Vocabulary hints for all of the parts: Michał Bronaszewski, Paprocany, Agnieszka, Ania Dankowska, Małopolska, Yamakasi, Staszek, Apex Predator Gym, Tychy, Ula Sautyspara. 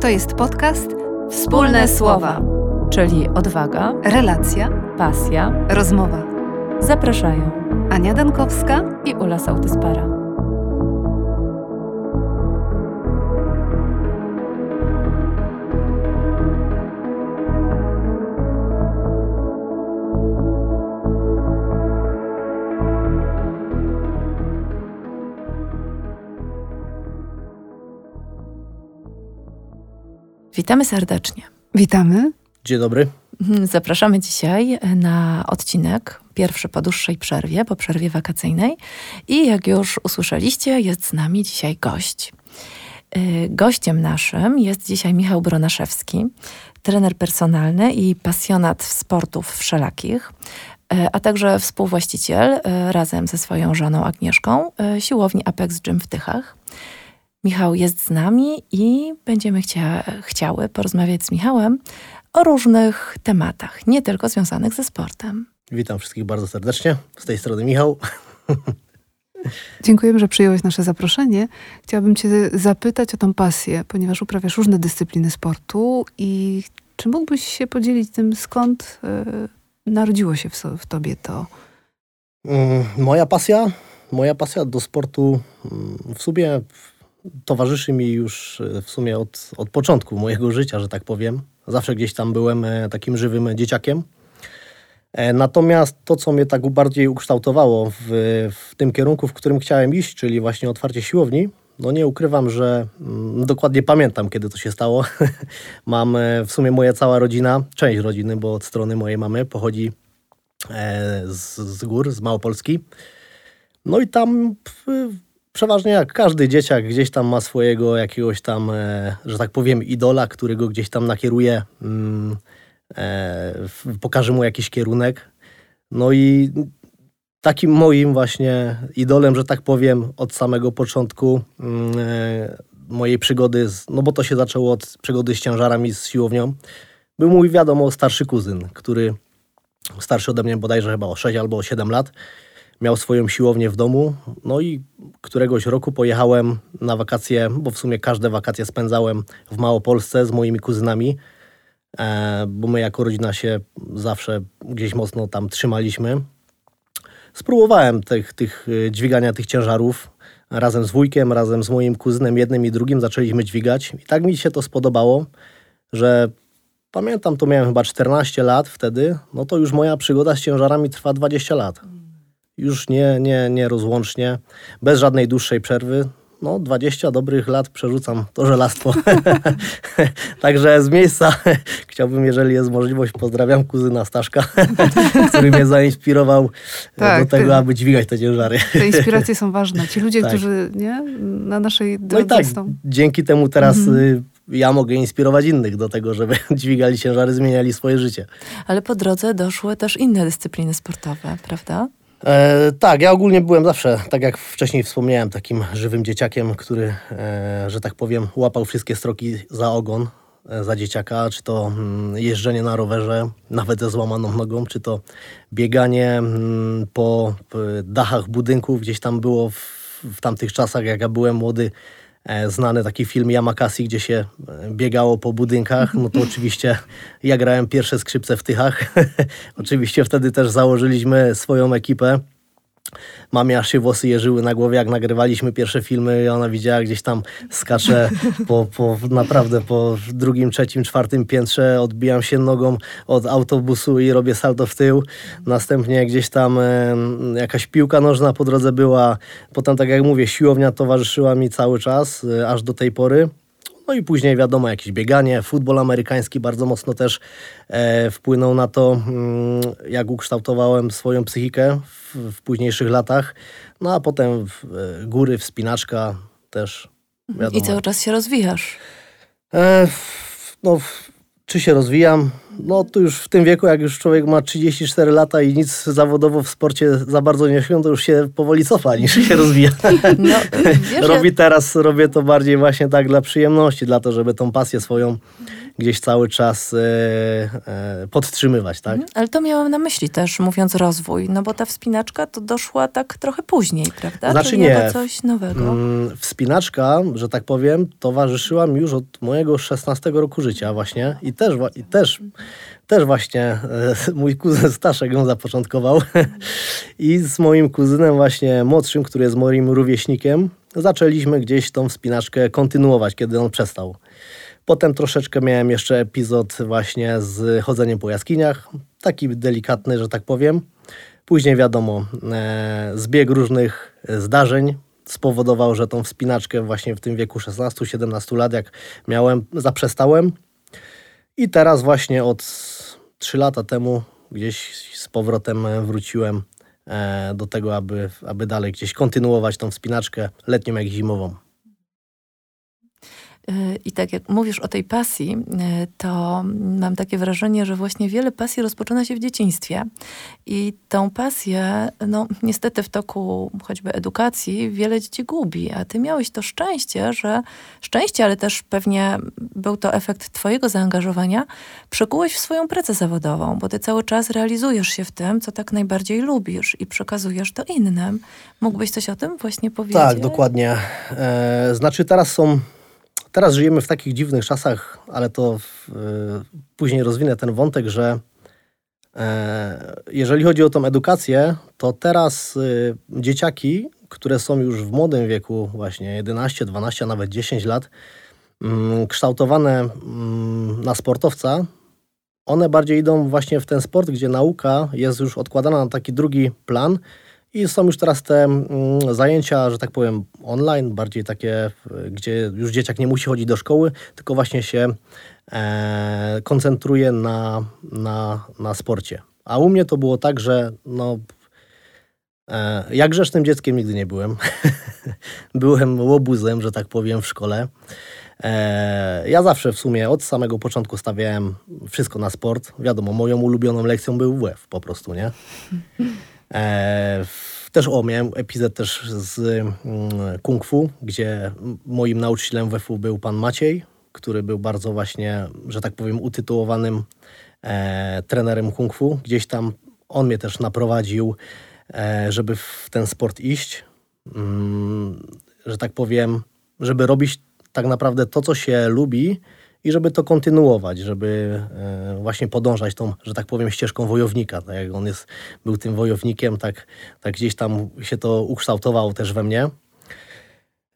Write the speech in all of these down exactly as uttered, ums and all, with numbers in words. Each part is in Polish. To jest podcast Wspólne, Wspólne Słowa, czyli odwaga, relacja, pasja, rozmowa. Zapraszają Ania Dankowska i Ula Sautyspara. Witamy serdecznie. Witamy. Dzień dobry. Zapraszamy dzisiaj na odcinek, pierwszy po dłuższej przerwie, po przerwie wakacyjnej. I jak już usłyszeliście, jest z nami dzisiaj gość. Gościem naszym jest dzisiaj Michał Bronaszewski, trener personalny i pasjonat sportów wszelakich, a także współwłaściciel razem ze swoją żoną Agnieszką siłowni Apex Gym w Tychach. Michał jest z nami i będziemy chcia, chciały porozmawiać z Michałem o różnych tematach, nie tylko związanych ze sportem. Witam wszystkich bardzo serdecznie. Z tej strony Michał. Dziękujemy, że przyjąłeś nasze zaproszenie. Chciałabym Cię zapytać o tą pasję, ponieważ uprawiasz różne dyscypliny sportu i czy mógłbyś się podzielić tym, skąd yy, narodziło się w, w Tobie to? Yy, moja pasja? Moja pasja do sportu yy, w sumie... towarzyszy mi już w sumie od, od początku mojego życia, że tak powiem. Zawsze gdzieś tam byłem takim żywym dzieciakiem. Natomiast to, co mnie tak bardziej ukształtowało w, w tym kierunku, w którym chciałem iść, czyli właśnie otwarcie siłowni, no nie ukrywam, że mm, dokładnie pamiętam, kiedy to się stało. Mam w sumie moja cała rodzina, część rodziny, bo od strony mojej mamy pochodzi z, z gór, z Małopolski. No i tam... Przeważnie jak każdy dzieciak gdzieś tam ma swojego jakiegoś tam, e, że tak powiem, idola, który go gdzieś tam nakieruje, mm, e, pokaże mu jakiś kierunek. No i takim moim właśnie idolem, że tak powiem, od samego początku e, mojej przygody, z, no bo to się zaczęło od przygody z ciężarami, z siłownią, był mój, wiadomo, starszy kuzyn, który starszy ode mnie bodajże chyba o sześć albo o siedem lat. Miał swoją siłownię w domu, no i któregoś roku pojechałem na wakacje, bo w sumie każde wakacje spędzałem w Małopolsce z moimi kuzynami, bo my jako rodzina się zawsze gdzieś mocno tam trzymaliśmy. Spróbowałem tych, tych dźwigania tych ciężarów razem z wujkiem, razem z moim kuzynem jednym i drugim zaczęliśmy dźwigać i tak mi się to spodobało, że pamiętam, to miałem chyba czternaście lat wtedy, no to już moja przygoda z ciężarami trwa dwadzieścia lat. Już nie, nie, nie rozłącznie, bez żadnej dłuższej przerwy. No, dwadzieścia dobrych lat przerzucam to żelastwo. Także z miejsca chciałbym, jeżeli jest możliwość, pozdrawiam kuzyna Staszka, który mnie zainspirował tak, do tego, ty, aby dźwigać te ciężary. Te inspiracje są ważne. Ci ludzie, tak. którzy nie, na naszej drodze no i tak, są. Dzięki temu teraz... Mhm. Ja mogę inspirować innych do tego, żeby dźwigali ciężary, zmieniali swoje życie. Ale po drodze doszły też inne dyscypliny sportowe, prawda? E, tak, ja ogólnie byłem zawsze, tak jak wcześniej wspomniałem, takim żywym dzieciakiem, który, e, że tak powiem, łapał wszystkie sroki za ogon, e, za dzieciaka, czy to mm, jeżdżenie na rowerze, nawet ze złamaną nogą, czy to bieganie mm, po p, dachach budynków, gdzieś tam było w, w tamtych czasach, jak ja byłem młody, e, znany taki film Yamakasi, gdzie się e, biegało po budynkach, no to oczywiście ja grałem pierwsze skrzypce w Tychach. Oczywiście wtedy też założyliśmy swoją ekipę. Mamie aż się włosy jeżyły na głowie, jak nagrywaliśmy pierwsze filmy i ona widziała gdzieś tam skacze po, po, naprawdę po drugim, trzecim, czwartym piętrze, odbijam się nogą od autobusu i robię salto w tył. Następnie gdzieś tam e, jakaś piłka nożna po drodze była. Potem, tak jak mówię, siłownia towarzyszyła mi cały czas, e, aż do tej pory. No i później wiadomo, jakieś bieganie, futbol amerykański bardzo mocno też e, wpłynął na to, mm, jak ukształtowałem swoją psychikę w, w późniejszych latach. No a potem w, e, góry, wspinaczka też. Wiadomo. I cały czas się rozwijasz. E, w, no, w, czy się rozwijam? No to już w tym wieku, jak już człowiek ma trzydzieści cztery lata i nic zawodowo w sporcie za bardzo nie osiągnął, to już się powoli cofa, niż się rozwija. No, Robi teraz, robię to bardziej właśnie tak dla przyjemności, dla to, żeby tą pasję swoją gdzieś cały czas e, e, podtrzymywać, tak? Ale to miałam na myśli też, mówiąc rozwój, no bo ta wspinaczka to doszła tak trochę później, prawda? Znaczy Czyli nie. coś nowego. Wspinaczka, że tak powiem, towarzyszyła mi już od mojego szesnastego roku życia właśnie i też, i też, też właśnie e, mój kuzyn Staszek ją zapoczątkował i z moim kuzynem właśnie młodszym, który jest moim rówieśnikiem, zaczęliśmy gdzieś tą wspinaczkę kontynuować, kiedy on przestał. Potem troszeczkę miałem jeszcze epizod właśnie z chodzeniem po jaskiniach, taki delikatny, że tak powiem. Później wiadomo, e, zbieg różnych zdarzeń spowodował, że tą wspinaczkę właśnie w tym wieku szesnastu siedemnastu lat, jak miałem, zaprzestałem. I teraz właśnie od trzech lata temu gdzieś z powrotem wróciłem e, do tego, aby, aby dalej gdzieś kontynuować tą wspinaczkę letnią jak i zimową. I tak jak mówisz o tej pasji, to mam takie wrażenie, że właśnie wiele pasji rozpoczyna się w dzieciństwie. I tą pasję, no niestety w toku choćby edukacji wiele dzieci gubi. A ty miałeś to szczęście, że szczęście, ale też pewnie był to efekt twojego zaangażowania, przekułeś w swoją pracę zawodową, bo ty cały czas realizujesz się w tym, co tak najbardziej lubisz i przekazujesz to innym. Mógłbyś coś o tym właśnie powiedzieć? Tak, dokładnie. E, znaczy teraz są... Teraz żyjemy w takich dziwnych czasach, ale to w, y, później rozwinę ten wątek, że y, jeżeli chodzi o tą edukację, to teraz y, dzieciaki, które są już w młodym wieku, właśnie jedenaście, dwanaście, nawet dziesięć lat, y, kształtowane y, na sportowca, one bardziej idą właśnie w ten sport, gdzie nauka jest już odkładana na taki drugi plan. I są już teraz te mm, zajęcia, że tak powiem, online, bardziej takie, gdzie już dzieciak nie musi chodzić do szkoły, tylko właśnie się e, koncentruje na, na, na sporcie. A u mnie to było tak, że no, e, ja grzecznym dzieckiem nigdy nie byłem. Byłem łobuzem, że tak powiem, w szkole. E, ja zawsze w sumie od samego początku stawiałem wszystko na sport. Wiadomo, moją ulubioną lekcją był W F po prostu, nie? E, też o, miałem epizod też z mm, kung fu, gdzie moim nauczycielem W F U był pan Maciej, który był bardzo właśnie, że tak powiem, utytułowanym e, trenerem kung fu. Gdzieś tam on mnie też naprowadził, e, żeby w ten sport iść, mm, że tak powiem, żeby robić tak naprawdę to, co się lubi i żeby to kontynuować, żeby e, właśnie podążać tą, że tak powiem, ścieżką wojownika. Tak jak on jest, był tym wojownikiem, tak, tak gdzieś tam się to ukształtowało też we mnie.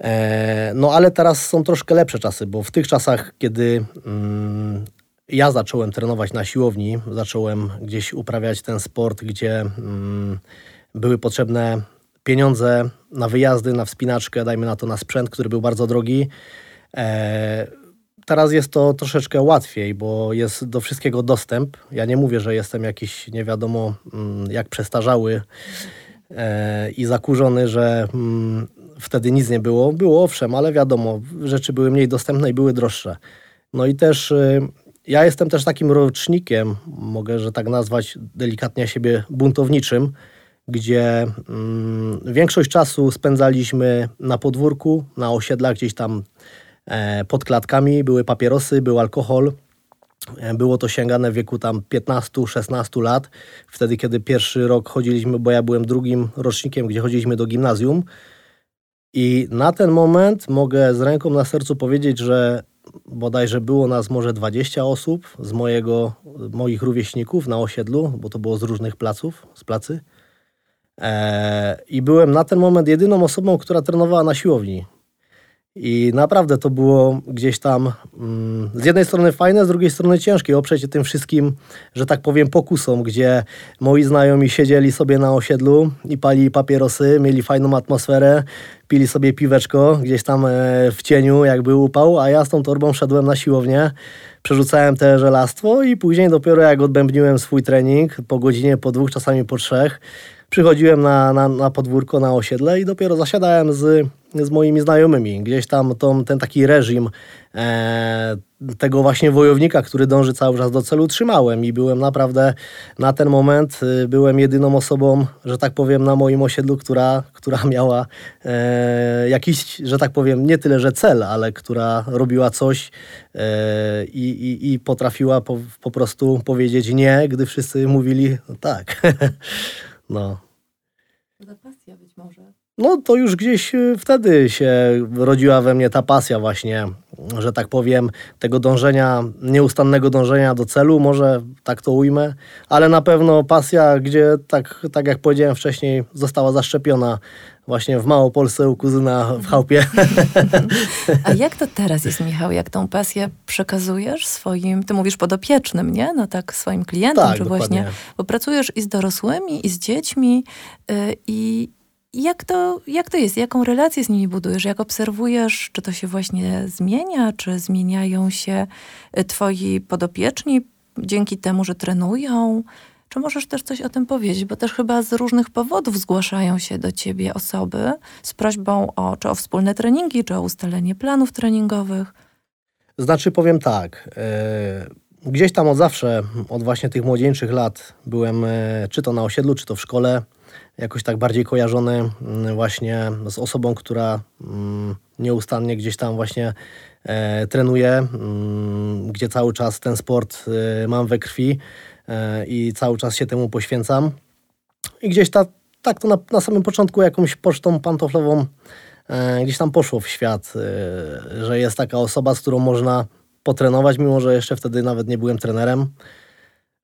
E, no ale teraz są troszkę lepsze czasy, bo w tych czasach, kiedy mm, ja zacząłem trenować na siłowni, zacząłem gdzieś uprawiać ten sport, gdzie mm, były potrzebne pieniądze na wyjazdy, na wspinaczkę, dajmy na to na sprzęt, który był bardzo drogi. E, Teraz jest to troszeczkę łatwiej, bo jest do wszystkiego dostęp. Ja nie mówię, że jestem jakiś nie wiadomo jak przestarzały e, i zakurzony, że mm, wtedy nic nie było. Było owszem, ale wiadomo, rzeczy były mniej dostępne i były droższe. No i też y, ja jestem też takim rocznikiem, mogę, że tak nazwać delikatnie siebie buntowniczym, gdzie y, większość czasu spędzaliśmy na podwórku, na osiedlach gdzieś tam. Pod klatkami były papierosy, był alkohol. Było to sięgane w wieku tam piętnastu szesnastu lat. Wtedy, kiedy pierwszy rok chodziliśmy, bo ja byłem drugim rocznikiem, gdzie chodziliśmy do gimnazjum. I na ten moment mogę z ręką na sercu powiedzieć, że bodajże było nas może dwadzieścia osób z mojego, moich rówieśników na osiedlu, bo to było z różnych placów, z placy. Eee, I byłem na ten moment jedyną osobą, która trenowała na siłowni. I naprawdę to było gdzieś tam mm, z jednej strony fajne, z drugiej strony ciężkie oprzeć się tym wszystkim, że tak powiem, pokusom, gdzie moi znajomi siedzieli sobie na osiedlu i palili papierosy, mieli fajną atmosferę, pili sobie piweczko gdzieś tam e, w cieniu, jak był upał, a ja z tą torbą szedłem na siłownię, przerzucałem te żelastwo i później dopiero jak odbębniłem swój trening po godzinie, po dwóch, czasami po trzech, przychodziłem na, na, na podwórko, na osiedle i dopiero zasiadałem z z moimi znajomymi. Gdzieś tam tą, ten taki reżim e, tego właśnie wojownika, który dąży cały czas do celu, trzymałem i byłem naprawdę na ten moment, y, byłem jedyną osobą, że tak powiem, na moim osiedlu, która, która miała e, jakiś, że tak powiem, nie tyle, że cel, ale która robiła coś e, i, i potrafiła po, po prostu powiedzieć nie, gdy wszyscy mówili no tak. No. Ta pasja być może. No to już gdzieś wtedy się rodziła we mnie ta pasja właśnie, że tak powiem, tego dążenia, nieustannego dążenia do celu, może tak to ujmę, ale na pewno pasja, gdzie tak, tak jak powiedziałem wcześniej, została zaszczepiona właśnie w Małopolsce u kuzyna w chałupie. A jak to teraz jest, Michał? Jak tą pasję przekazujesz swoim, ty mówisz podopiecznym, nie? No tak, swoim klientom, tak, czy dokładnie. Właśnie, bo pracujesz i z dorosłymi, i z dziećmi yy, i Jak to, jak to jest? Jaką relację z nimi budujesz? Jak obserwujesz, czy to się właśnie zmienia? Czy zmieniają się twoi podopieczni dzięki temu, że trenują? Czy możesz też coś o tym powiedzieć? Bo też chyba z różnych powodów zgłaszają się do ciebie osoby z prośbą o, czy o wspólne treningi, czy o ustalenie planów treningowych. Znaczy powiem tak... Yy... Gdzieś tam od zawsze, od właśnie tych młodzieńczych lat byłem czy to na osiedlu, czy to w szkole, jakoś tak bardziej kojarzony właśnie z osobą, która nieustannie gdzieś tam właśnie trenuje, gdzie cały czas ten sport mam we krwi i cały czas się temu poświęcam. I gdzieś ta, tak to na, na samym początku jakąś pocztą pantoflową gdzieś tam poszło w świat, że jest taka osoba, z którą można potrenować, mimo że jeszcze wtedy nawet nie byłem trenerem.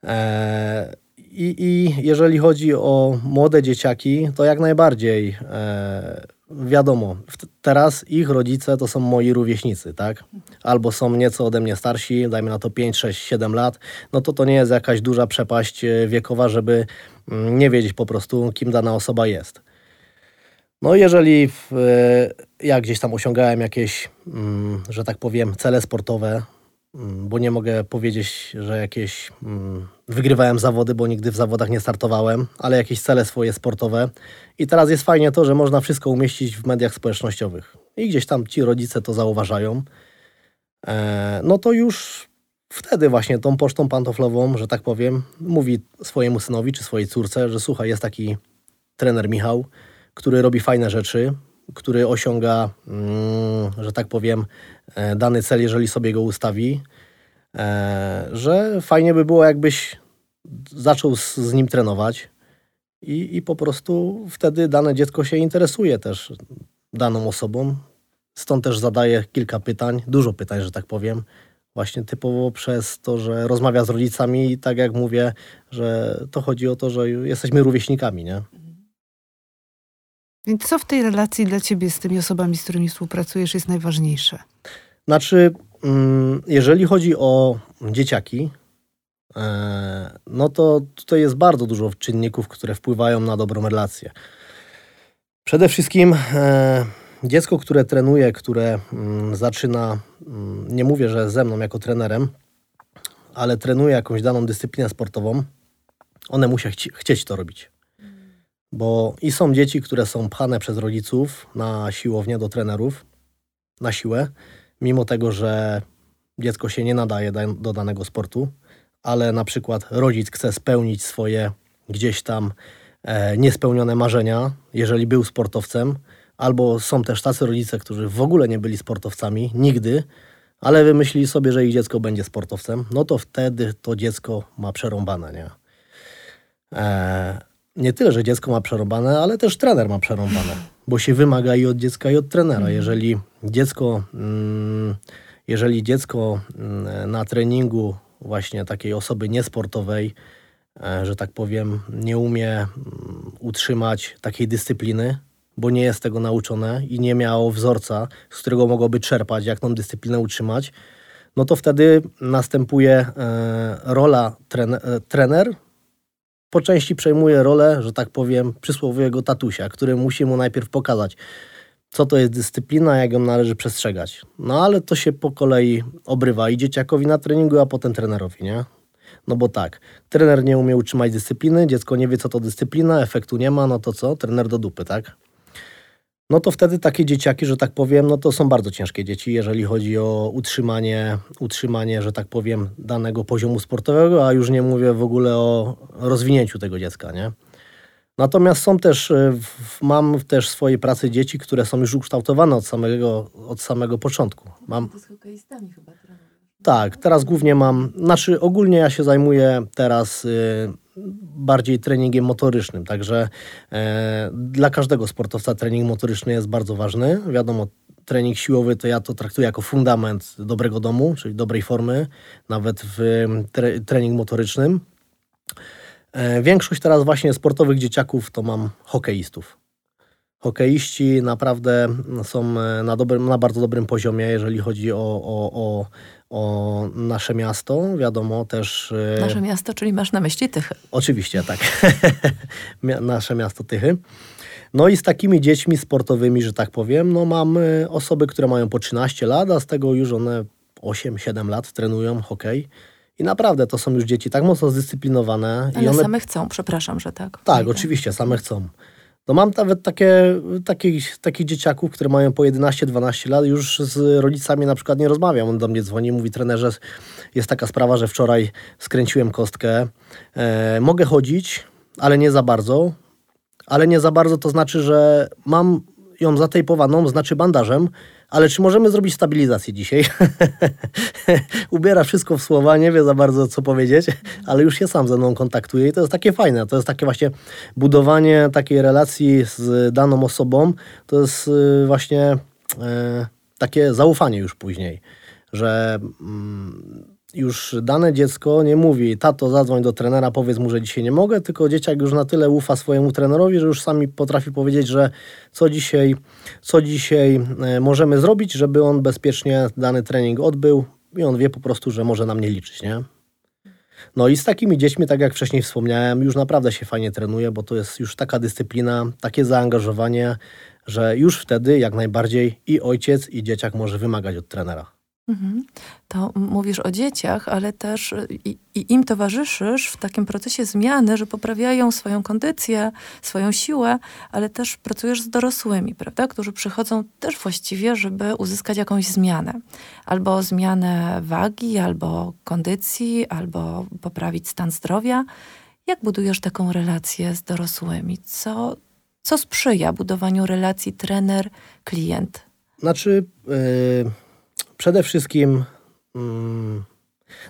E, i, I jeżeli chodzi o młode dzieciaki, to jak najbardziej e, wiadomo, w, teraz ich rodzice to są moi rówieśnicy, tak? Albo są nieco ode mnie starsi, dajmy na to pięć, sześć, siedem lat, no to to nie jest jakaś duża przepaść wiekowa, żeby mm, nie wiedzieć po prostu, kim dana osoba jest. No jeżeli w, ja gdzieś tam osiągałem jakieś, że tak powiem, cele sportowe, bo nie mogę powiedzieć, że jakieś wygrywałem zawody, bo nigdy w zawodach nie startowałem, ale jakieś cele swoje sportowe. I teraz jest fajnie to, że można wszystko umieścić w mediach społecznościowych. I gdzieś tam ci rodzice to zauważają. No to już wtedy właśnie tą pocztą pantoflową, że tak powiem, mówi swojemu synowi czy swojej córce, że słuchaj, jest taki trener Michał, który robi fajne rzeczy, który osiąga, że tak powiem, dany cel, jeżeli sobie go ustawi, że fajnie by było, jakbyś zaczął z nim trenować i, i po prostu wtedy dane dziecko się interesuje też daną osobą. Stąd też zadaję kilka pytań, dużo pytań, że tak powiem, właśnie typowo przez to, że rozmawia z rodzicami i tak jak mówię, że to chodzi o to, że jesteśmy rówieśnikami, nie? Więc co w tej relacji dla ciebie z tymi osobami, z którymi współpracujesz, jest najważniejsze? Znaczy, jeżeli chodzi o dzieciaki, no to tutaj jest bardzo dużo czynników, które wpływają na dobrą relację. Przede wszystkim dziecko, które trenuje, które zaczyna, nie mówię, że ze mną jako trenerem, ale trenuje jakąś daną dyscyplinę sportową, one musi chcieć to robić. Bo i są dzieci, które są pchane przez rodziców na siłownię do trenerów, na siłę, mimo tego, że dziecko się nie nadaje do danego sportu, ale na przykład rodzic chce spełnić swoje gdzieś tam e, niespełnione marzenia, jeżeli był sportowcem, albo są też tacy rodzice, którzy w ogóle nie byli sportowcami, nigdy, ale wymyślili sobie, że ich dziecko będzie sportowcem, no to wtedy to dziecko ma przerąbane, nie? E, Nie tyle, że dziecko ma przerąbane, ale też trener ma przerąbane, bo się wymaga i od dziecka, i od trenera. Jeżeli dziecko, jeżeli dziecko na treningu właśnie takiej osoby niesportowej, że tak powiem, nie umie utrzymać takiej dyscypliny, bo nie jest tego nauczone i nie miało wzorca, z którego mogłoby czerpać, jak tą dyscyplinę utrzymać, no to wtedy następuje rola trener, trener po części przejmuje rolę, że tak powiem, przysłowiowego tatusia, który musi mu najpierw pokazać, co to jest dyscyplina, jak ją należy przestrzegać. No ale to się po kolei obrywa i dzieciakowi na treningu, a potem trenerowi, nie? No bo tak, trener nie umie utrzymać dyscypliny, dziecko nie wie, co to dyscyplina, efektu nie ma, no to co? Trener do dupy, tak? no to wtedy takie dzieciaki, że tak powiem, no to są bardzo ciężkie dzieci, jeżeli chodzi o utrzymanie, utrzymanie, że tak powiem, danego poziomu sportowego, a już nie mówię w ogóle o rozwinięciu tego dziecka, nie? Natomiast są też, mam też w swojej pracy dzieci, które są już ukształtowane od samego, od samego początku. Mam... To z hokeistami chyba trenuję. Tak, teraz głównie mam, znaczy ogólnie ja się zajmuję teraz y, bardziej treningiem motorycznym, także y, dla każdego sportowca trening motoryczny jest bardzo ważny. Wiadomo, trening siłowy to ja to traktuję jako fundament dobrego domu, czyli dobrej formy, nawet w tre, trening motorycznym. Większość teraz właśnie sportowych dzieciaków to mam hokeistów. Hokeiści naprawdę są na, dobrym, na bardzo dobrym poziomie, jeżeli chodzi o, o, o, o nasze miasto. Wiadomo też... Nasze miasto, czyli masz na myśli Tychy. Oczywiście, tak. Nasze miasto Tychy. No i z takimi dziećmi sportowymi, że tak powiem, no mam osoby, które mają po trzynaście lat, a z tego już one osiem siedem lat trenują hokej. I naprawdę to są już dzieci tak mocno zdyscyplinowane. Ale i one... same chcą, przepraszam, że tak. Tak, okay. Oczywiście, same chcą. No mam nawet takie, takich, takich dzieciaków, które mają po jedenaście dwanaście lat, już z rodzicami na przykład nie rozmawiam. On do mnie dzwoni, mówi: trenerze, jest taka sprawa, że wczoraj skręciłem kostkę. E, mogę chodzić, ale nie za bardzo. Ale nie za bardzo to znaczy, że mam ją zatejpowaną, znaczy bandażem, ale czy możemy zrobić stabilizację dzisiaj? Ubiera wszystko w słowa, nie wie za bardzo co powiedzieć, ale już się sam ze mną kontaktuje i to jest takie fajne. To jest takie właśnie budowanie takiej relacji z daną osobą. To jest właśnie e, takie zaufanie już później, że mm, już dane dziecko nie mówi: tato, zadzwoń do trenera, powiedz mu, że dzisiaj nie mogę, tylko dzieciak już na tyle ufa swojemu trenerowi, że już sami potrafi powiedzieć, że co dzisiaj, co dzisiaj możemy zrobić, żeby on bezpiecznie dany trening odbył i on wie po prostu, że może na mnie liczyć, nie? No i z takimi dziećmi, tak jak wcześniej wspomniałem, już naprawdę się fajnie trenuje, bo to jest już taka dyscyplina, takie zaangażowanie, że już wtedy jak najbardziej i ojciec, i dzieciak może wymagać od trenera. To mówisz o dzieciach, ale też i, i im towarzyszysz w takim procesie zmiany, że poprawiają swoją kondycję, swoją siłę, ale też pracujesz z dorosłymi, prawda? Którzy przychodzą też właściwie, żeby uzyskać jakąś zmianę. Albo zmianę wagi, albo kondycji, albo poprawić stan zdrowia. Jak budujesz taką relację z dorosłymi? Co, co sprzyja budowaniu relacji trener-klient? Znaczy... Yy... Przede wszystkim mm,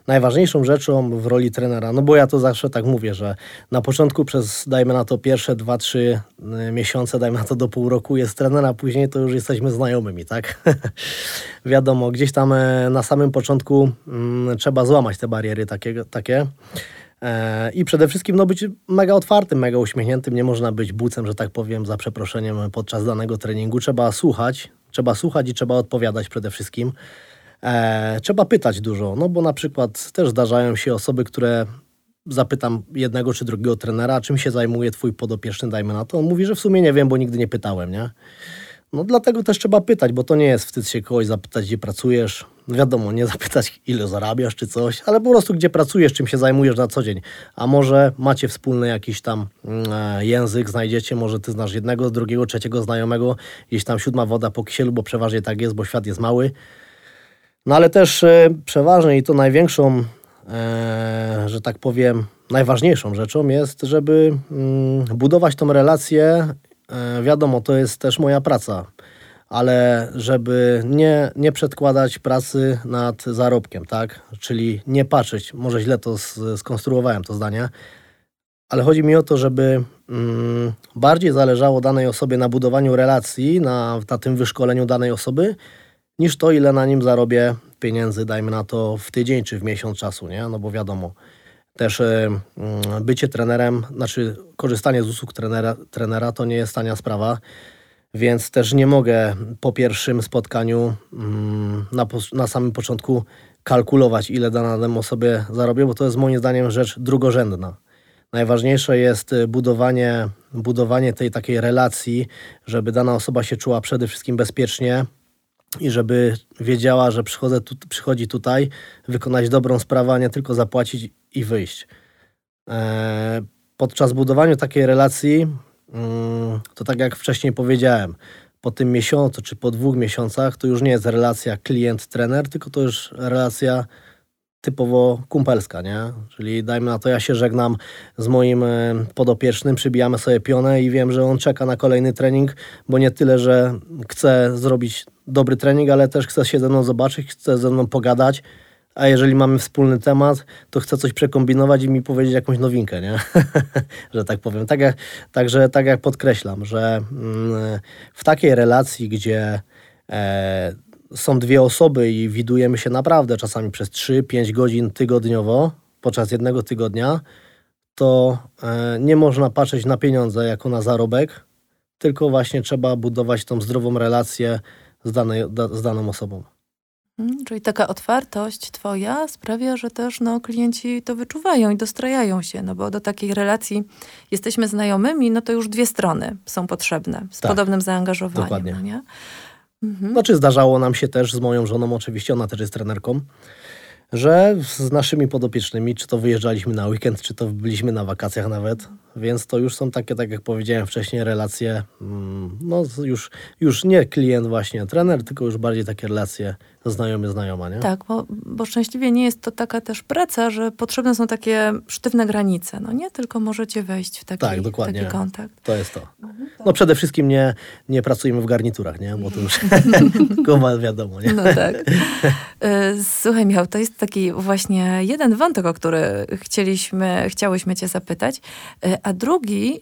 najważniejszą rzeczą w roli trenera, no bo ja to zawsze tak mówię, że na początku przez, dajmy na to, pierwsze dwa, trzy miesiące, dajmy na to do pół roku jest trener, a później to już jesteśmy znajomymi, tak? Wiadomo, gdzieś tam e, na samym początku mm, trzeba złamać te bariery takie, takie. E, i przede wszystkim no, być mega otwartym, mega uśmiechniętym, nie można być bucem, że tak powiem, za przeproszeniem podczas danego treningu, trzeba słuchać. Trzeba słuchać i trzeba odpowiadać przede wszystkim. E, trzeba pytać dużo, no bo na przykład też zdarzają się osoby, które zapytam jednego czy drugiego trenera, czym się zajmuje twój podopieczny, dajmy na to. On mówi, że w sumie nie wiem, bo nigdy nie pytałem, nie? No dlatego też trzeba pytać, bo to nie jest wstyd się kogoś zapytać, gdzie pracujesz. Wiadomo, nie zapytać, ile zarabiasz czy coś, ale po prostu gdzie pracujesz, czym się zajmujesz na co dzień. A może macie wspólny jakiś tam e, język, znajdziecie, może ty znasz jednego, drugiego, trzeciego znajomego, gdzieś tam siódma woda po kisielu, bo przeważnie tak jest, bo świat jest mały. No ale też e, przeważnie i to największą, e, że tak powiem, najważniejszą rzeczą jest, żeby mm, budować tą relację. Wiadomo, to jest też moja praca, ale żeby nie, nie przedkładać pracy nad zarobkiem, tak? Czyli nie patrzeć, może źle to skonstruowałem to zdanie, ale chodzi mi o to, żeby mm, bardziej zależało danej osobie na budowaniu relacji, na, na tym wyszkoleniu danej osoby, niż to, ile na nim zarobię pieniędzy, dajmy na to w tydzień czy w miesiąc czasu, nie? No bo wiadomo. Też bycie trenerem, znaczy korzystanie z usług trenera, trenera to nie jest tania sprawa, więc też nie mogę po pierwszym spotkaniu na, na samym początku kalkulować, ile daną osobę zarobię, bo to jest moim zdaniem rzecz drugorzędna. Najważniejsze jest budowanie, budowanie tej takiej relacji, żeby dana osoba się czuła przede wszystkim bezpiecznie i żeby wiedziała, że przychodzę tu, przychodzi tutaj wykonać dobrą sprawę, a nie tylko zapłacić i wyjść. Eee, podczas budowania takiej relacji, yy, to tak jak wcześniej powiedziałem, po tym miesiącu czy po dwóch miesiącach to już nie jest relacja klient-trener, tylko to już relacja typowo kumpelska, nie? Czyli dajmy na to, ja się żegnam z moim podopiecznym, przybijamy sobie pionę i wiem, że on czeka na kolejny trening, bo nie tyle, że chce zrobić dobry trening, ale też chce się ze mną zobaczyć, chce ze mną pogadać, a jeżeli mamy wspólny temat, to chce coś przekombinować i mi powiedzieć jakąś nowinkę, nie? że tak powiem. Tak jak, także tak jak podkreślam, że w takiej relacji, gdzie e, są dwie osoby i widujemy się naprawdę czasami przez trzy pięć godzin tygodniowo, podczas jednego tygodnia, to e, nie można patrzeć na pieniądze jako na zarobek, tylko właśnie trzeba budować tą zdrową relację z, danej, da, z daną osobą. Czyli taka otwartość twoja sprawia, że też no, klienci to wyczuwają i dostrajają się, no bo do takiej relacji jesteśmy znajomymi, no to już dwie strony są potrzebne z tak, podobnym zaangażowaniem. Dokładnie. No nie? Mhm. Znaczy zdarzało nam się też z moją żoną, oczywiście ona też jest trenerką, że z naszymi podopiecznymi, czy to wyjeżdżaliśmy na weekend, czy to byliśmy na wakacjach nawet, więc to już są takie, tak jak powiedziałem wcześniej, relacje, no już, już nie klient właśnie, trener, tylko już bardziej takie relacje znajomy, znajoma, nie? Tak, bo, bo szczęśliwie nie jest to taka też praca, że potrzebne są takie sztywne granice, no nie? Tylko możecie wejść w taki, tak, dokładnie, taki kontakt. To jest to. No przede wszystkim nie, nie pracujemy w garniturach, nie? Bo to już tylko wiadomo, nie? No tak. Słuchaj Michał, to jest taki właśnie jeden wątek, o który chcieliśmy, chciałyśmy cię zapytać, a drugi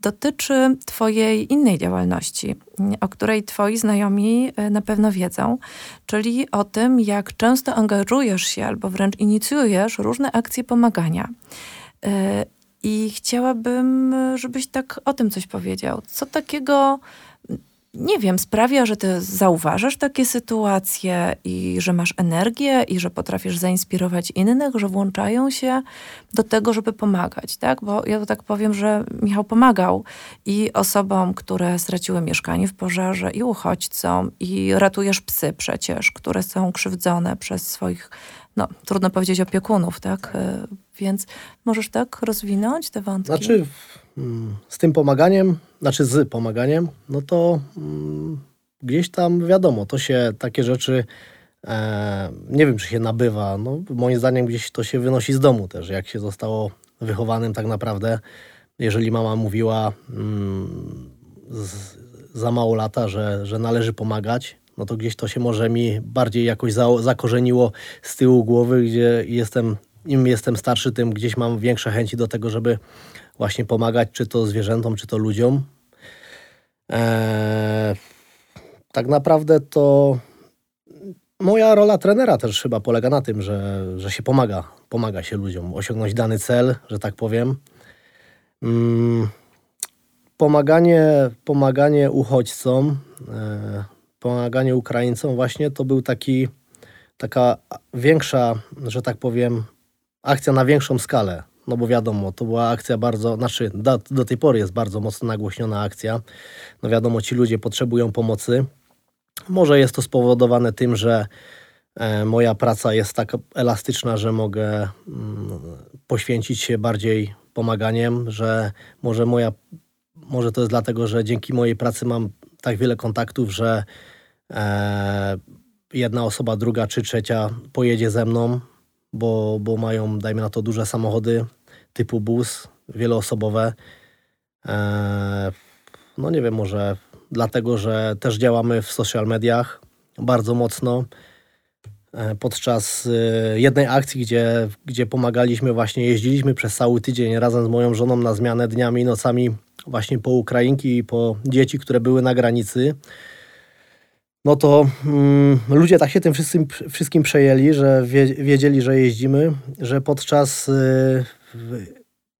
dotyczy twojej innej działalności, o której twoi znajomi na pewno wiedzą, czyli o tym, jak często angażujesz się albo wręcz inicjujesz różne akcje pomagania. I chciałabym, żebyś tak o tym coś powiedział. Co takiego, nie wiem, sprawia, że ty zauważasz takie sytuacje i że masz energię i że potrafisz zainspirować innych, że włączają się do tego, żeby pomagać, tak? Bo ja to tak powiem, że Michał pomagał i osobom, które straciły mieszkanie w pożarze, i uchodźcom, i ratujesz psy przecież, które są krzywdzone przez swoich, no trudno powiedzieć, opiekunów, tak? Więc możesz tak rozwinąć te wątki? Znaczy... Z tym pomaganiem, znaczy z pomaganiem, no to mm, gdzieś tam wiadomo, to się takie rzeczy, e, nie wiem, czy się nabywa, no moim zdaniem gdzieś to się wynosi z domu też, jak się zostało wychowanym tak naprawdę, jeżeli mama mówiła mm, z, za mało lata, że, że należy pomagać, no to gdzieś to się może mi bardziej jakoś za, zakorzeniło z tyłu głowy, gdzie jestem, im jestem starszy, tym gdzieś mam większe chęci do tego, żeby właśnie pomagać, czy to zwierzętom, czy to ludziom. Eee, tak naprawdę to moja rola trenera też chyba polega na tym, że, że się pomaga. Pomaga się ludziom osiągnąć dany cel, że tak powiem. Mm, pomaganie, pomaganie uchodźcom, e, pomaganie Ukraińcom właśnie to był taki, taka większa, że tak powiem, akcja na większą skalę. No bo wiadomo, to była akcja bardzo, znaczy do, do tej pory jest bardzo mocno nagłośniona akcja. No wiadomo, ci ludzie potrzebują pomocy. Może jest to spowodowane tym, że e, moja praca jest tak elastyczna, że mogę mm, poświęcić się bardziej pomaganiem, że może moja, może to jest dlatego, że dzięki mojej pracy mam tak wiele kontaktów, że e, jedna osoba, druga czy trzecia pojedzie ze mną, bo, bo mają, dajmy na to, duże samochody typu bus, wieloosobowe. Eee, no nie wiem, może dlatego, że też działamy w social mediach bardzo mocno. Eee, podczas y, jednej akcji, gdzie, gdzie pomagaliśmy, właśnie jeździliśmy przez cały tydzień razem z moją żoną na zmianę dniami i nocami właśnie po Ukrainki i po dzieci, które były na granicy. No to mm, ludzie tak się tym wszystkim, wszystkim przejęli, że wie, wiedzieli, że jeździmy, że podczas y,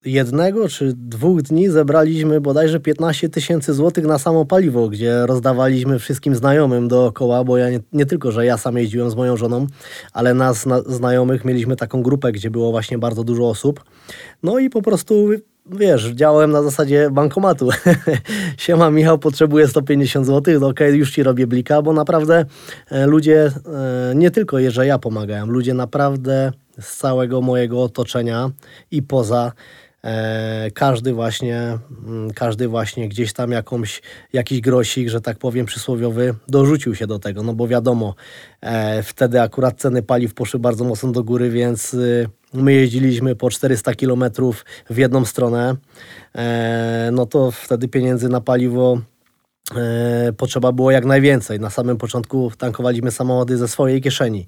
jednego czy dwóch dni zebraliśmy bodajże piętnaście tysięcy złotych na samo paliwo, gdzie rozdawaliśmy wszystkim znajomym dookoła, bo ja nie, nie tylko, że ja sam jeździłem z moją żoną, ale nas na, znajomych mieliśmy taką grupę, gdzie było właśnie bardzo dużo osób. No i po prostu... Wiesz, działałem na zasadzie bankomatu. Siema Michał, potrzebuję sto pięćdziesiąt złotych, no okej, okay, już ci robię blika, bo naprawdę ludzie, nie tylko je, że ja pomagałem, ludzie naprawdę z całego mojego otoczenia i poza Każdy właśnie, każdy właśnie gdzieś tam jakąś, jakiś grosik, że tak powiem przysłowiowy, dorzucił się do tego, no bo wiadomo, wtedy akurat ceny paliw poszły bardzo mocno do góry, więc my jeździliśmy po czterysta kilometrów w jedną stronę, no to wtedy pieniędzy na paliwo potrzeba było jak najwięcej. Na samym początku tankowaliśmy samochody ze swojej kieszeni,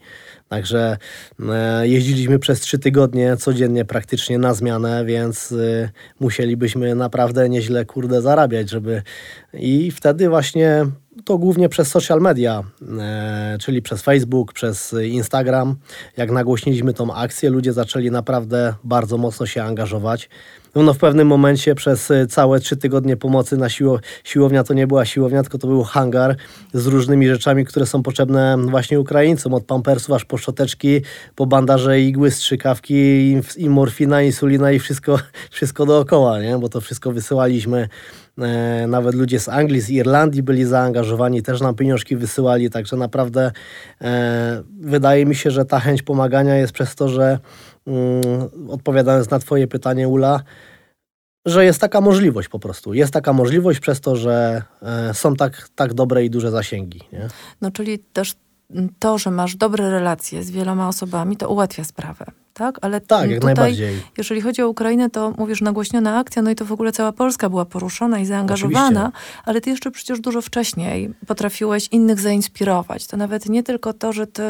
także jeździliśmy przez trzy tygodnie codziennie praktycznie na zmianę, więc musielibyśmy naprawdę nieźle kurde zarabiać, żeby... I wtedy właśnie to głównie przez social media, czyli przez Facebook, przez Instagram, jak nagłośniliśmy tą akcję, ludzie zaczęli naprawdę bardzo mocno się angażować. No w pewnym momencie przez całe trzy tygodnie pomocy na siło, siłownia to nie była siłownia, tylko to był hangar z różnymi rzeczami, które są potrzebne właśnie Ukraińcom. Od pampersów aż po szczoteczki, po bandaże, igły, strzykawki i, i morfina, insulina i wszystko, wszystko dookoła, nie? Bo to wszystko wysyłaliśmy. E, nawet ludzie z Anglii, z Irlandii byli zaangażowani, też nam pieniążki wysyłali. Także naprawdę e, wydaje mi się, że ta chęć pomagania jest przez to, że odpowiadając na Twoje pytanie, Ula, że jest taka możliwość po prostu. Jest taka możliwość przez to, że są tak, tak dobre i duże zasięgi. Nie? No czyli też to, że masz dobre relacje z wieloma osobami, to ułatwia sprawę, tak? Ale tak, jak tutaj, najbardziej. Jeżeli chodzi o Ukrainę, to mówisz nagłośniona akcja, no i to w ogóle cała Polska była poruszona i zaangażowana, oczywiście. Ale ty jeszcze przecież dużo wcześniej potrafiłeś innych zainspirować. To nawet nie tylko to, że ty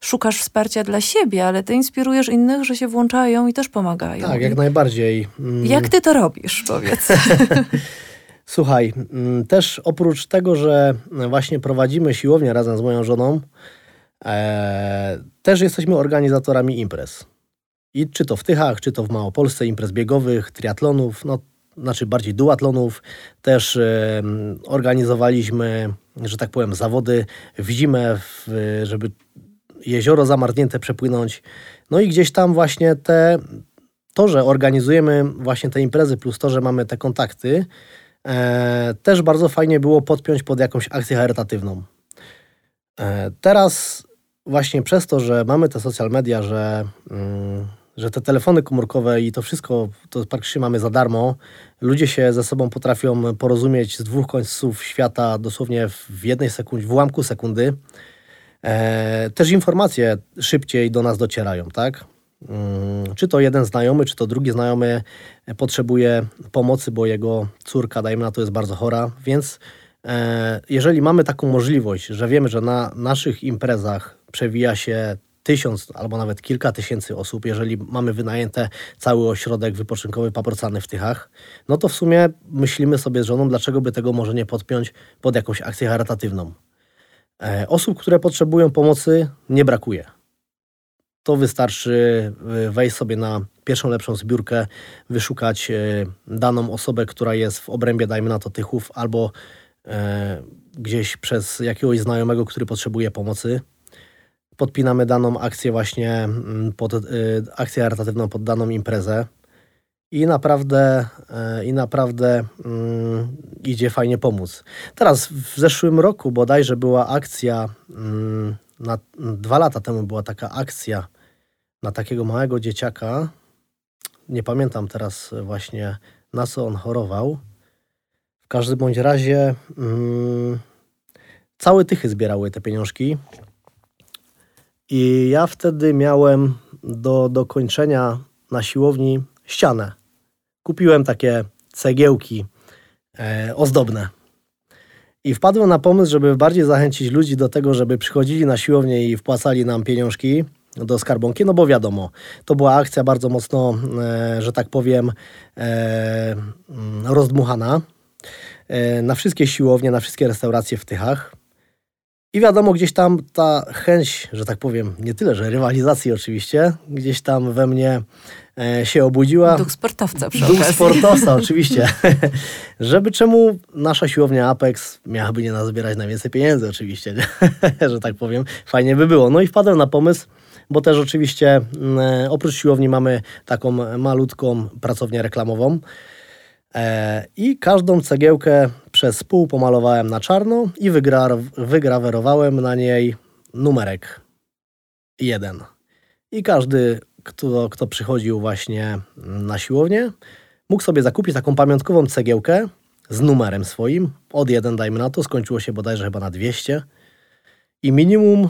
szukasz wsparcia dla siebie, ale ty inspirujesz innych, że się włączają i też pomagają. Tak, jak najbardziej. Jak ty to robisz, powiedz? Słuchaj, też oprócz tego, że właśnie prowadzimy siłownię razem z moją żoną, e, też jesteśmy organizatorami imprez. I czy to w Tychach, czy to w Małopolsce, imprez biegowych, triatlonów, no znaczy bardziej duatlonów. Też e, organizowaliśmy, że tak powiem, zawody w zimę, w, żeby jezioro zamarznięte przepłynąć. No i gdzieś tam właśnie te, to, że organizujemy właśnie te imprezy plus to, że mamy te kontakty, e, też bardzo fajnie było podpiąć pod jakąś akcję charytatywną. E, teraz właśnie przez to, że mamy te social media, że, mm, że te telefony komórkowe i to wszystko, to praktycznie mamy za darmo, ludzie się ze sobą potrafią porozumieć z dwóch końców świata dosłownie w jednej sekundzie, w ułamku sekundy. E, też informacje szybciej do nas docierają, tak? Ym, czy to jeden znajomy, czy to drugi znajomy potrzebuje pomocy, bo jego córka, dajmy na to, jest bardzo chora, więc e, jeżeli mamy taką możliwość, że wiemy, że na naszych imprezach przewija się tysiąc albo nawet kilka tysięcy osób, jeżeli mamy wynajęte cały ośrodek wypoczynkowy Paprocany w Tychach, no to w sumie myślimy sobie z żoną, dlaczego by tego może nie podpiąć pod jakąś akcję charytatywną. Osób, które potrzebują pomocy, nie brakuje. To wystarczy wejść sobie na pierwszą lepszą zbiórkę, wyszukać daną osobę, która jest w obrębie, dajmy na to, Tychów, albo gdzieś przez jakiegoś znajomego, który potrzebuje pomocy. Podpinamy daną akcję właśnie, pod akcję charytatywną pod daną imprezę i naprawdę, i naprawdę mm, idzie fajnie pomóc. Teraz w zeszłym roku bodajże była akcja, mm, na, dwa lata temu była taka akcja na takiego małego dzieciaka, nie pamiętam teraz właśnie, na co on chorował. W każdym bądź razie mm, całe Tychy zbierały te pieniążki i ja wtedy miałem do dokończenia na siłowni ścianę. Kupiłem takie cegiełki e, ozdobne i wpadłem na pomysł, żeby bardziej zachęcić ludzi do tego, żeby przychodzili na siłownię i wpłacali nam pieniążki do skarbonki, no bo wiadomo, to była akcja bardzo mocno, e, że tak powiem, e, rozdmuchana e, na wszystkie siłownie, na wszystkie restauracje w Tychach. I wiadomo, gdzieś tam ta chęć, że tak powiem, nie tyle, że rywalizacji oczywiście, gdzieś tam we mnie e, się obudziła. Duch sportowca przy okazji. Duch sportowca oczywiście. Żeby czemu nasza siłownia Apex miałaby nie nazbierać najwięcej pieniędzy oczywiście, że tak powiem. Fajnie by było. No i wpadłem na pomysł, bo też oczywiście e, oprócz siłowni mamy taką malutką pracownię reklamową. I każdą cegiełkę przez pół pomalowałem na czarno i wygra, wygrawerowałem na niej numerek jeden. I każdy kto, kto przychodził właśnie na siłownię, mógł sobie zakupić taką pamiątkową cegiełkę z numerem swoim, od jeden dajmy na to, skończyło się bodajże chyba na dwieście. I minimum,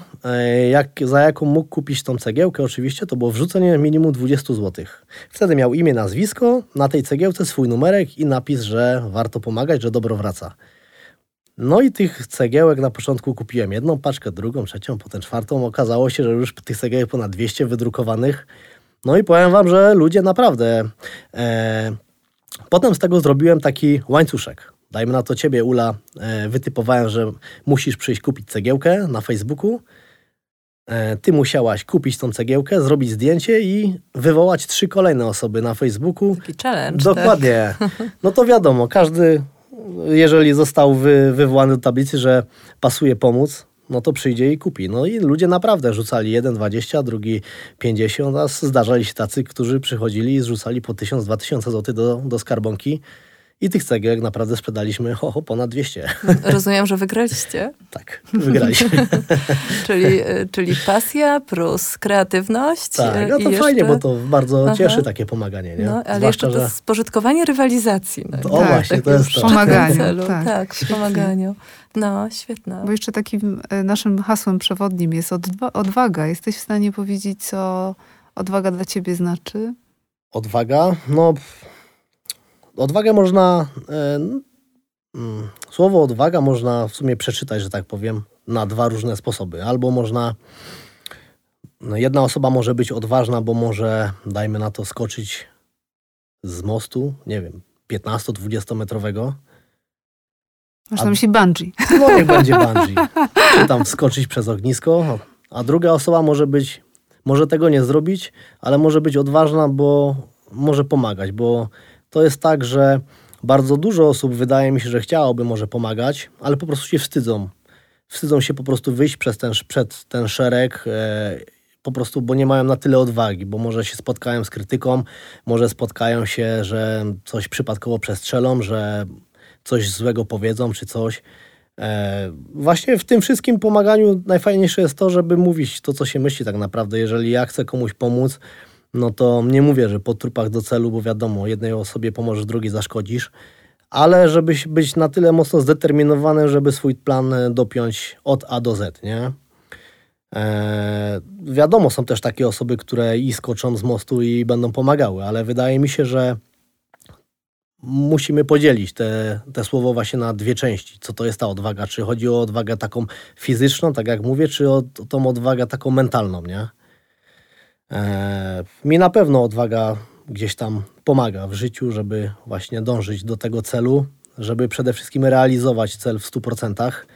jak, za jaką mógł kupić tą cegiełkę oczywiście, to było wrzucenie minimum dwadzieścia złotych. Wtedy miał imię, nazwisko, na tej cegiełce swój numerek i napis, że warto pomagać, że dobro wraca. No i tych cegiełek na początku kupiłem jedną paczkę, drugą, trzecią, potem czwartą. Okazało się, że już tych cegiełek ponad dwieście wydrukowanych. No i powiem wam, że ludzie naprawdę... E... Potem z tego zrobiłem taki łańcuszek. Dajmy na to ciebie, Ula, e, wytypowałem, że musisz przyjść kupić cegiełkę na Facebooku. E, ty musiałaś kupić tą cegiełkę, zrobić zdjęcie i wywołać trzy kolejne osoby na Facebooku. Taki challenge. Dokładnie. Tak? No to wiadomo, każdy, jeżeli został wy, wywołany do tablicy, że pasuje pomóc, no to przyjdzie i kupi. No i ludzie naprawdę rzucali jeden dwadzieścia, drugi pięćdziesiąt, a zdarzali się tacy, którzy przychodzili i zrzucali po tysiąc, dwa tysiące złotych do, do skarbonki. I tych cegiełek naprawdę sprzedaliśmy ho, ho, ponad dwieście. Rozumiem, że wygraliście. Tak, wygraliśmy. czyli, czyli pasja plus kreatywność. Tak, no to i fajnie, jeszcze... bo to bardzo aha. cieszy takie pomaganie. Nie? No, ale zwłaszcza, jeszcze to że... spożytkowanie rywalizacji. No. O tak, właśnie, to jest to. Pomaganiu, tak, tak w pomaganiu. No, świetne. Bo jeszcze takim naszym hasłem przewodnim jest odwa- odwaga. Jesteś w stanie powiedzieć, co odwaga dla ciebie znaczy? Odwaga? No... Odwagę można, y, y, słowo odwaga można w sumie przeczytać, że tak powiem, na dwa różne sposoby. Albo można, no jedna osoba może być odważna, bo może, dajmy na to, skoczyć z mostu, nie wiem, piętnasto-dwudziestometrowego. Można myśli bungee. No niech będzie bungee. Czy tam wskoczyć przez ognisko. A druga osoba może być, może tego nie zrobić, ale może być odważna, bo może pomagać, bo... To jest tak, że bardzo dużo osób wydaje mi się, że chciałoby może pomagać, ale po prostu się wstydzą. Wstydzą się po prostu wyjść przez ten, przed ten szereg, e, po prostu, bo nie mają na tyle odwagi, bo może się spotkają z krytyką, może spotkają się, że coś przypadkowo przestrzelą, że coś złego powiedzą czy coś. E, właśnie w tym wszystkim pomaganiu najfajniejsze jest to, żeby mówić to, co się myśli tak naprawdę. Jeżeli ja chcę komuś pomóc, no to nie mówię, że po trupach do celu, bo wiadomo, jednej osobie pomożesz, drugiej zaszkodzisz, ale żeby być na tyle mocno zdeterminowanym, żeby swój plan dopiąć od A do Z, nie? Eee, wiadomo, są też takie osoby, które i skoczą z mostu i będą pomagały, ale wydaje mi się, że musimy podzielić te, te słowo właśnie na dwie części. Co to jest ta odwaga? Czy chodzi o odwagę taką fizyczną, tak jak mówię, czy o tą odwagę taką mentalną, nie? Eee, mi na pewno odwaga gdzieś tam pomaga w życiu, żeby właśnie dążyć do tego celu, żeby przede wszystkim realizować cel w stu procentach.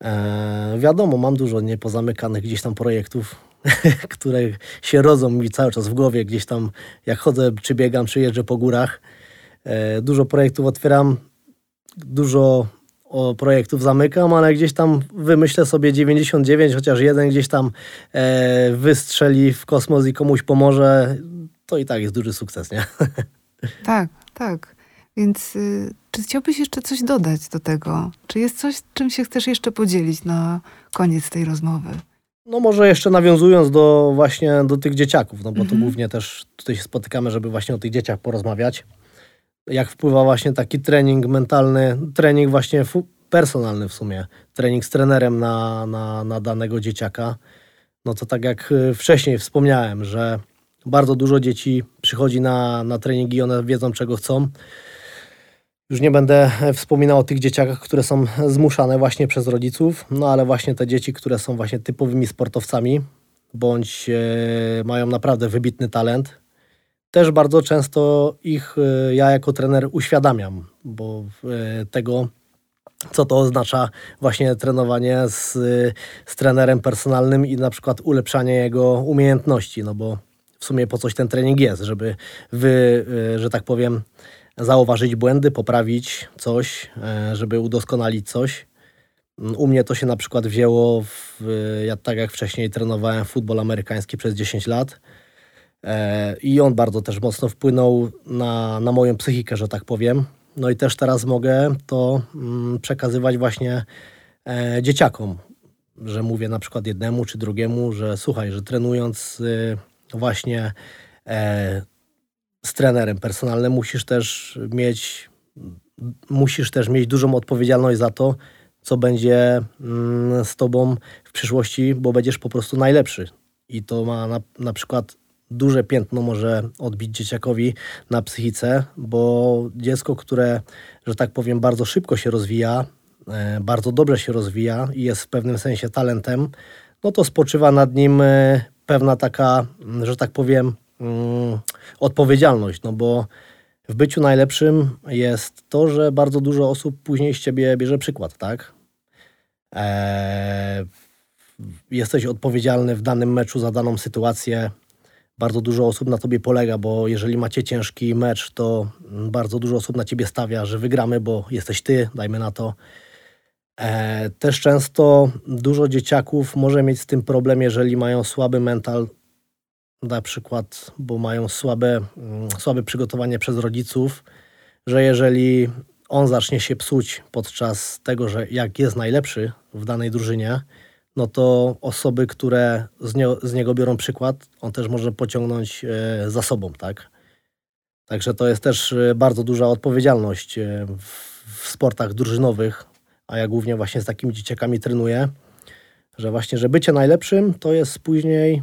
Eee, wiadomo, mam dużo niepozamykanych gdzieś tam projektów, które się rodzą mi cały czas w głowie, gdzieś tam jak chodzę, czy biegam, czy jeżdżę po górach. Eee, dużo projektów otwieram, dużo o projektów zamykam, ale gdzieś tam wymyślę sobie dziewięćdziesiąt dziewięć, chociaż jeden gdzieś tam e, wystrzeli w kosmos i komuś pomoże, to i tak jest duży sukces, nie? Tak, tak. Więc y, czy chciałbyś jeszcze coś dodać do tego? Czy jest coś, czym się chcesz jeszcze podzielić na koniec tej rozmowy? No może jeszcze nawiązując do właśnie do tych dzieciaków, no bo mhm. to głównie też tutaj się spotykamy, żeby właśnie o tych dzieciach porozmawiać. Jak wpływa właśnie taki trening mentalny, trening właśnie personalny w sumie, trening z trenerem na, na, na danego dzieciaka, no to tak jak wcześniej wspomniałem, że bardzo dużo dzieci przychodzi na, na treningi i one wiedzą, czego chcą. Już nie będę wspominał o tych dzieciakach, które są zmuszane właśnie przez rodziców, no ale właśnie te dzieci, które są właśnie typowymi sportowcami, bądź e, mają naprawdę wybitny talent. Też bardzo często ich ja jako trener uświadamiam, bo tego, co to oznacza właśnie trenowanie z, z trenerem personalnym i na przykład ulepszanie jego umiejętności, no bo w sumie po coś ten trening jest, żeby wy, że tak powiem, zauważyć błędy, poprawić coś, żeby udoskonalić coś. U mnie to się na przykład wzięło, w, ja tak jak wcześniej trenowałem futbol amerykański przez dziesięć lat, i on bardzo też mocno wpłynął na, na moją psychikę, że tak powiem. No i też teraz mogę to przekazywać właśnie e, dzieciakom, że mówię na przykład jednemu czy drugiemu, że słuchaj, że trenując to właśnie e, z trenerem personalnym musisz też mieć musisz też mieć dużą odpowiedzialność za to, co będzie mm, z tobą w przyszłości, bo będziesz po prostu najlepszy. I to ma na, na przykład duże piętno może odbić dzieciakowi na psychice, bo dziecko, które, że tak powiem, bardzo szybko się rozwija, e, bardzo dobrze się rozwija i jest w pewnym sensie talentem, no to spoczywa nad nim e, pewna taka, że tak powiem, mm, odpowiedzialność, no bo w byciu najlepszym jest to, że bardzo dużo osób później z ciebie bierze przykład, tak? Eee, jesteś odpowiedzialny w danym meczu za daną sytuację. Bardzo dużo osób na tobie polega, bo jeżeli macie ciężki mecz, to bardzo dużo osób na ciebie stawia, że wygramy, bo jesteś ty, dajmy na to. Eee, też często dużo dzieciaków może mieć z tym problem, jeżeli mają słaby mental, na przykład, bo mają słabe, słabe przygotowanie przez rodziców, że jeżeli on zacznie się psuć podczas tego, że jak jest najlepszy w danej drużynie, no to osoby, które z, nie, z niego biorą przykład, on też może pociągnąć za sobą, tak? Także to jest też bardzo duża odpowiedzialność w, w sportach drużynowych, a ja głównie właśnie z takimi dzieciakami trenuję, że właśnie, że bycie najlepszym to jest później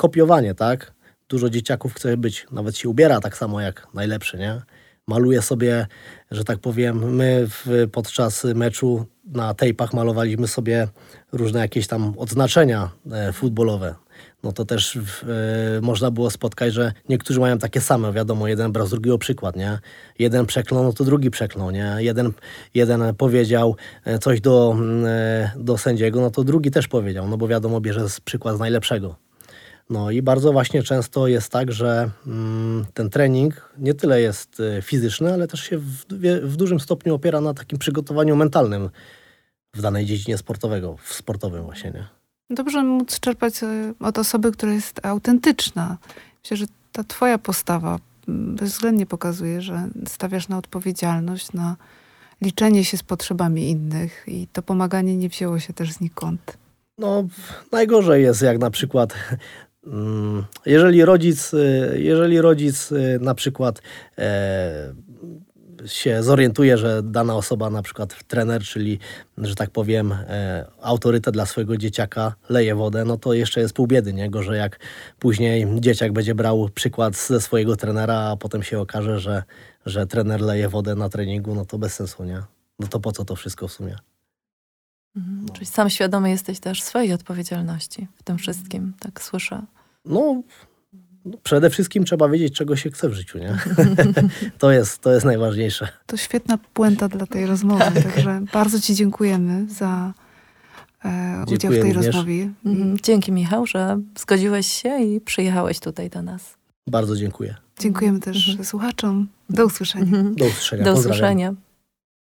kopiowanie, tak? Dużo dzieciaków chce być, nawet się ubiera tak samo jak najlepszy, nie? Maluje sobie, że tak powiem, my w, podczas meczu na tejpach malowaliśmy sobie różne jakieś tam odznaczenia e, futbolowe. No to też w, e, można było spotkać, że niektórzy mają takie same, wiadomo, jeden brał z drugiego przykład, nie? Jeden przeklął, no to drugi przeklął, nie? Jeden, jeden powiedział coś do, e, do sędziego, no to drugi też powiedział, no bo wiadomo, bierze przykład z najlepszego. No i bardzo właśnie często jest tak, że mm, ten trening nie tyle jest y, fizyczny, ale też się w, w dużym stopniu opiera na takim przygotowaniu mentalnym w danej dziedzinie sportowego, w sportowym właśnie, nie? Dobrze móc czerpać y, od osoby, która jest autentyczna. Myślę, że ta twoja postawa bezwzględnie pokazuje, że stawiasz na odpowiedzialność, na liczenie się z potrzebami innych i to pomaganie nie wzięło się też znikąd. No najgorzej jest, jak na przykład... Jeżeli rodzic, jeżeli rodzic na przykład e, się zorientuje, że dana osoba, na przykład trener, czyli, że tak powiem, e, autorytet dla swojego dzieciaka leje wodę, no to jeszcze jest pół biedy, nie? Gorzej jak później dzieciak będzie brał przykład ze swojego trenera, a potem się okaże, że, że trener leje wodę na treningu, no to bez sensu, nie? No to po co to wszystko w sumie? Mhm, no. Czyli sam świadomy jesteś też swojej odpowiedzialności w tym wszystkim, tak słyszę. No, no przede wszystkim trzeba wiedzieć, czego się chce w życiu, nie? to, jest, to jest najważniejsze. To świetna puenta dla tej rozmowy, także bardzo ci dziękujemy za e, udział w tej rozmowie. Mhm. Dzięki, Michał, że zgodziłeś się i przyjechałeś tutaj do nas. Bardzo dziękuję. Dziękujemy też mhm. słuchaczom. Do usłyszenia. Mhm. Do usłyszenia. Do usłyszenia.